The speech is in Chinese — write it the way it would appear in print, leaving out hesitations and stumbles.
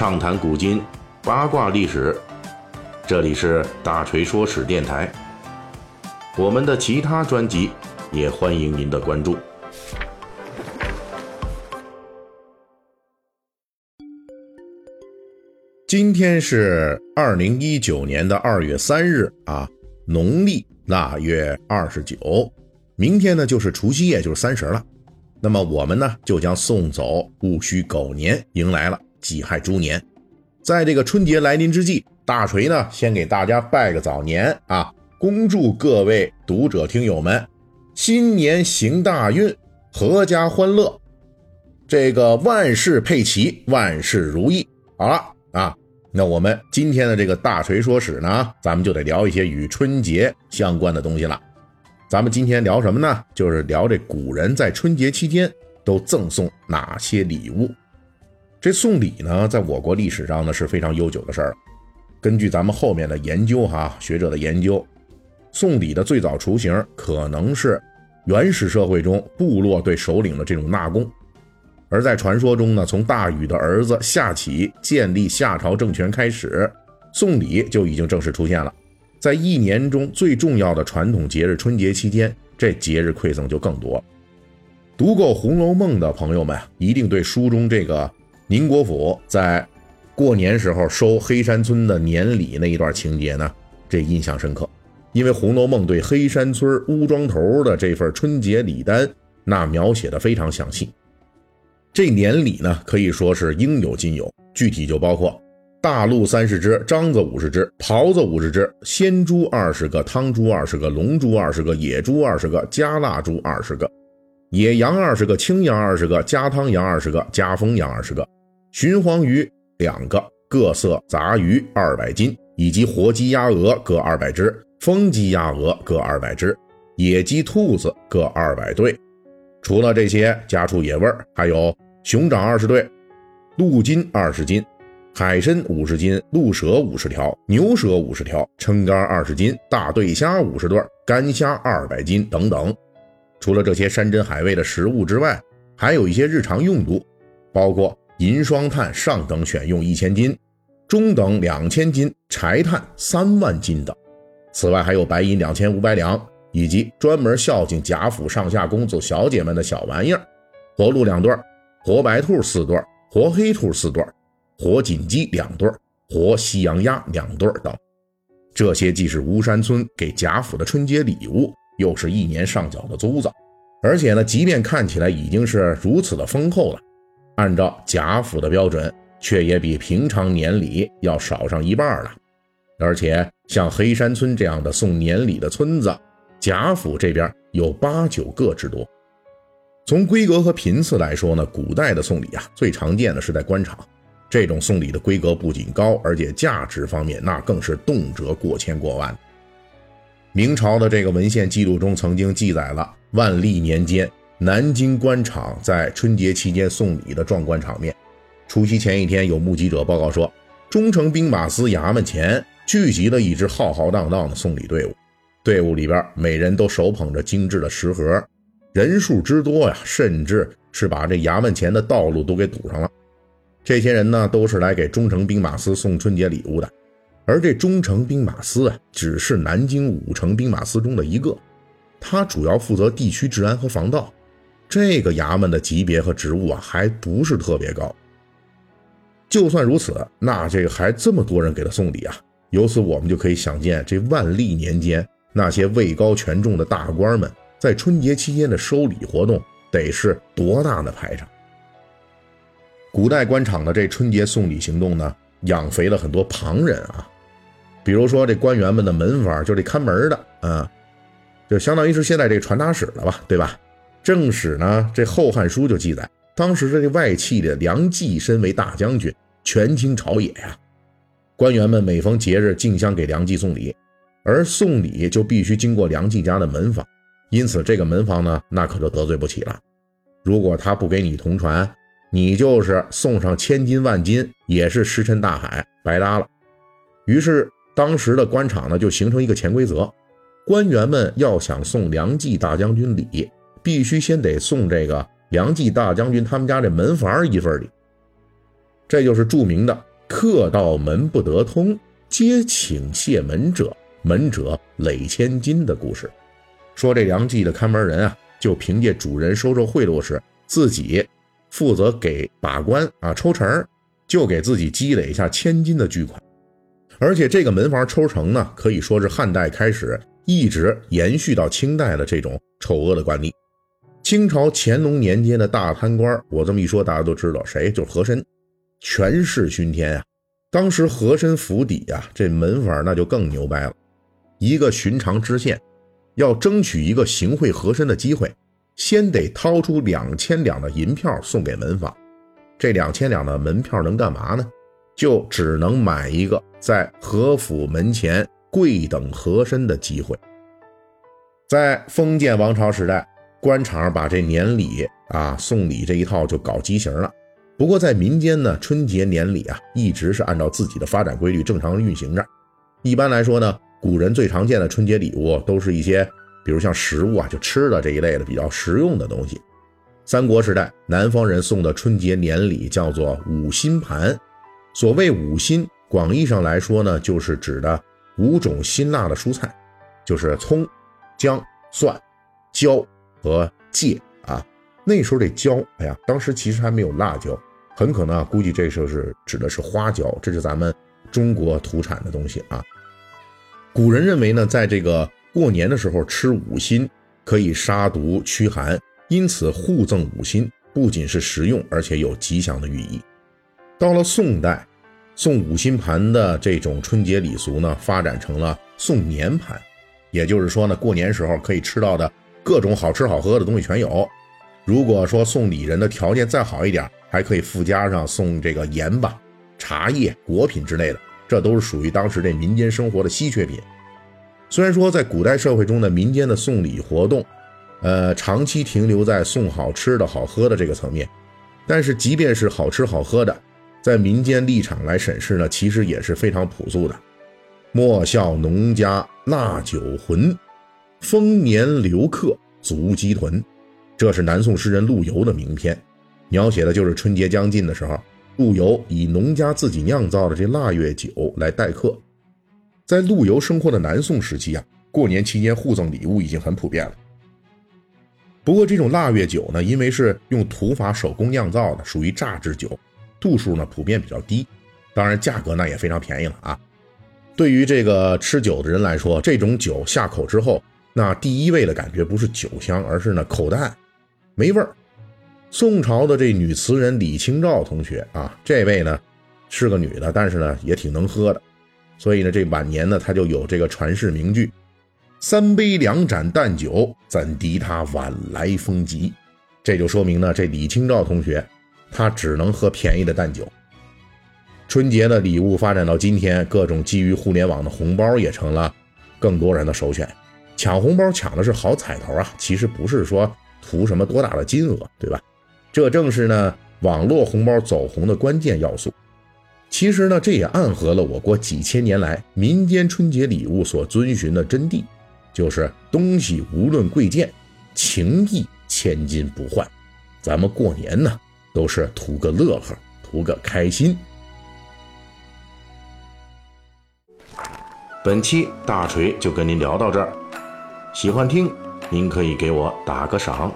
畅谈古今，八卦历史。这里是大锤说史电台，我们的其他专辑也欢迎您的关注。今天是2019年的2月3日啊，农历腊月29，明天呢就是除夕夜，就是30了。那么我们呢就将送走戊戌狗年，迎来了己亥猪年。在这个春节来临之际，大锤呢先给大家拜个早年啊，恭祝各位读者听友们新年行大运，阖家欢乐，这个万事配齐，万事如意。好了啊，那我们今天的这个大锤说史呢，咱们就得聊一些与春节相关的东西了。咱们今天聊什么呢？就是聊这古人在春节期间都赠送哪些礼物。这送礼呢，在我国历史上呢是非常悠久的事儿。根据咱们后面的研究学者的研究，送礼的最早雏形可能是原始社会中部落对首领的这种纳贡。而在传说中呢，从大禹的儿子夏启建立夏朝政权开始，送礼就已经正式出现了。在一年中最重要的传统节日春节期间，这节日馈赠就更多。读过《红楼梦》的朋友们一定对书中这个宁国府在过年时候收黑山村的年礼那一段情节呢，这印象深刻。因为《红楼梦》对黑山村乌庄头的这份春节礼单那描写的非常详细。这年礼呢可以说是应有尽有，具体就包括大鹿30只，獐子50只，狍子50只，鲜猪20个，汤猪20个，龙猪20个，野猪20个，加腊猪20个，野羊20个，青羊20个，加汤羊20个，加风羊20个，鲟黄鱼2个，各色杂鱼200斤，以及活鸡鸭鹅各200只，风鸡鸭鹅各200只，野鸡兔子各200对。除了这些家畜野味，还有熊掌20对，鹿筋20斤，海参50斤，鹿舌50条，牛舌50条，撑杆20斤，大对虾50对，干虾200斤等等。除了这些山珍海味的食物之外，还有一些日常用途，包括银双炭上等选用1000斤，中等2000斤，柴炭3万斤等。此外还有白银2500两，以及专门孝敬贾府上下公子小姐们的小玩意儿，活鹿2对，活白兔4对，活黑兔4对，活锦鸡2对，活西洋鸭2对等。这些既是吴山村给贾府的春节礼物，又是一年上缴的租子。而且呢，即便看起来已经是如此的丰厚了，按照贾府的标准，却也比平常年礼要少上一半了。而且像黑山村这样的送年礼的村子，贾府这边有8-9个之多。从规格和频次来说呢，古代的送礼最常见的是在官场。这种送礼的规格不仅高，而且价值方面那更是动辄过千过万。明朝的这个文献记录中曾经记载了万历年间南京官场在春节期间送礼的壮观场面。除夕前一天，有目击者报告说，忠诚兵马司衙门前聚集了一支浩浩荡荡的送礼队伍。队伍里边每人都手捧着精致的食盒，人数之多呀，甚至是把这衙门前的道路都给堵上了。这些人呢，都是来给忠诚兵马司送春节礼物的。而这忠诚兵马司只是南京5城兵马司中的一个，他主要负责地区治安和防盗。这个衙门的级别和职务还不是特别高。就算如此，那这个还这么多人给他送礼啊，由此我们就可以想见，这万历年间那些位高权重的大官们在春节期间的收礼活动得是多大的排场。古代官场的这春节送礼行动呢，养肥了很多旁人啊。比如说这官员们的门阀，就这看门的就相当于是现在这传达使了吧，对吧？正史呢，这《后汉书》就记载，当时这外戚的梁冀身为大将军，权倾朝野呀。官员们每逢节日竞相给梁冀送礼，而送礼就必须经过梁冀家的门房，因此这个门房呢，那可就得罪不起了。如果他不给你同传，你就是送上1000斤1万斤，也是石沉大海，白搭了。于是当时的官场呢，就形成一个潜规则，官员们要想送梁冀大将军礼，必须先得送这个梁冀大将军他们家这门阀一份礼。这就是著名的客道门不得通，皆请谢门者，门者累千金的故事。说这梁冀的看门人啊，就凭借主人收受贿赂时自己负责给把关啊抽成，就给自己积累一下千金的巨款。而且这个门阀抽成呢，可以说是汉代开始一直延续到清代的这种丑恶的惯例。清朝乾隆年间的大贪官，我这么一说大家都知道谁，就是和珅，权势熏天啊。当时和珅府邸啊，这门阀那就更牛掰了，一个寻常知县要争取一个行贿和珅的机会，先得掏出2000两的银票送给门阀。这2000两的门票能干嘛呢？就只能买一个在和府门前跪等和珅的机会。在封建王朝时代，官场把这年礼啊送礼这一套就搞畸形了。不过在民间呢，春节年礼啊一直是按照自己的发展规律正常运行着。一般来说呢，古人最常见的春节礼物都是一些比如像食物啊，就吃的这一类的比较实用的东西。三国时代南方人送的春节年礼叫做五辛盘。所谓五辛，广义上来说呢，就是指的5种辛辣的蔬菜，就是葱、姜、蒜、椒和芥啊。那时候这椒，哎呀，当时其实还没有辣椒，很可能啊，估计这时候是指的是花椒，这是咱们中国土产的东西啊。古人认为呢，在这个过年的时候吃五辛可以杀毒驱寒，因此互赠五辛不仅是实用，而且有吉祥的寓意。到了宋代，送五辛盘的这种春节礼俗呢，发展成了送年盘，也就是说呢，过年时候可以吃到的各种好吃好喝的东西全有。如果说送礼人的条件再好一点，还可以附加上送这个盐巴、茶叶、果品之类的，这都是属于当时这民间生活的稀缺品。虽然说在古代社会中的民间的送礼活动长期停留在送好吃的好喝的这个层面，但是即便是好吃好喝的，在民间立场来审视呢，其实也是非常朴素的。莫笑农家腊酒浑，丰年留客足鸡豚，这是南宋诗人陆游的名篇，描写的就是春节将近的时候，陆游以农家自己酿造的这腊月酒来待客。在陆游生活的南宋时期啊，过年期间互赠礼物已经很普遍了。不过这种腊月酒呢，因为是用土法手工酿造的，属于榨制酒，度数呢普遍比较低，当然价格呢也非常便宜了啊。对于这个吃酒的人来说，这种酒下口之后，那第一位的感觉不是酒香，而是呢口淡没味儿。宋朝的这女词人李清照同学啊，这位呢是个女的，但是呢也挺能喝的，所以呢这晚年呢她就有这个传世名句：3杯2盏淡酒，怎敌他晚来风急。这就说明呢，这李清照同学她只能喝便宜的淡酒。春节的礼物发展到今天，各种基于互联网的红包也成了更多人的首选。抢红包抢的是好彩头啊，其实不是说图什么多大的金额，对吧？这正是呢网络红包走红的关键要素。其实呢，这也暗合了我国几千年来民间春节礼物所遵循的真谛，就是东西无论贵贱，情义千金不换。咱们过年呢都是图个乐呵，图个开心。本期大锤就跟您聊到这儿，喜欢听您可以给我打个赏。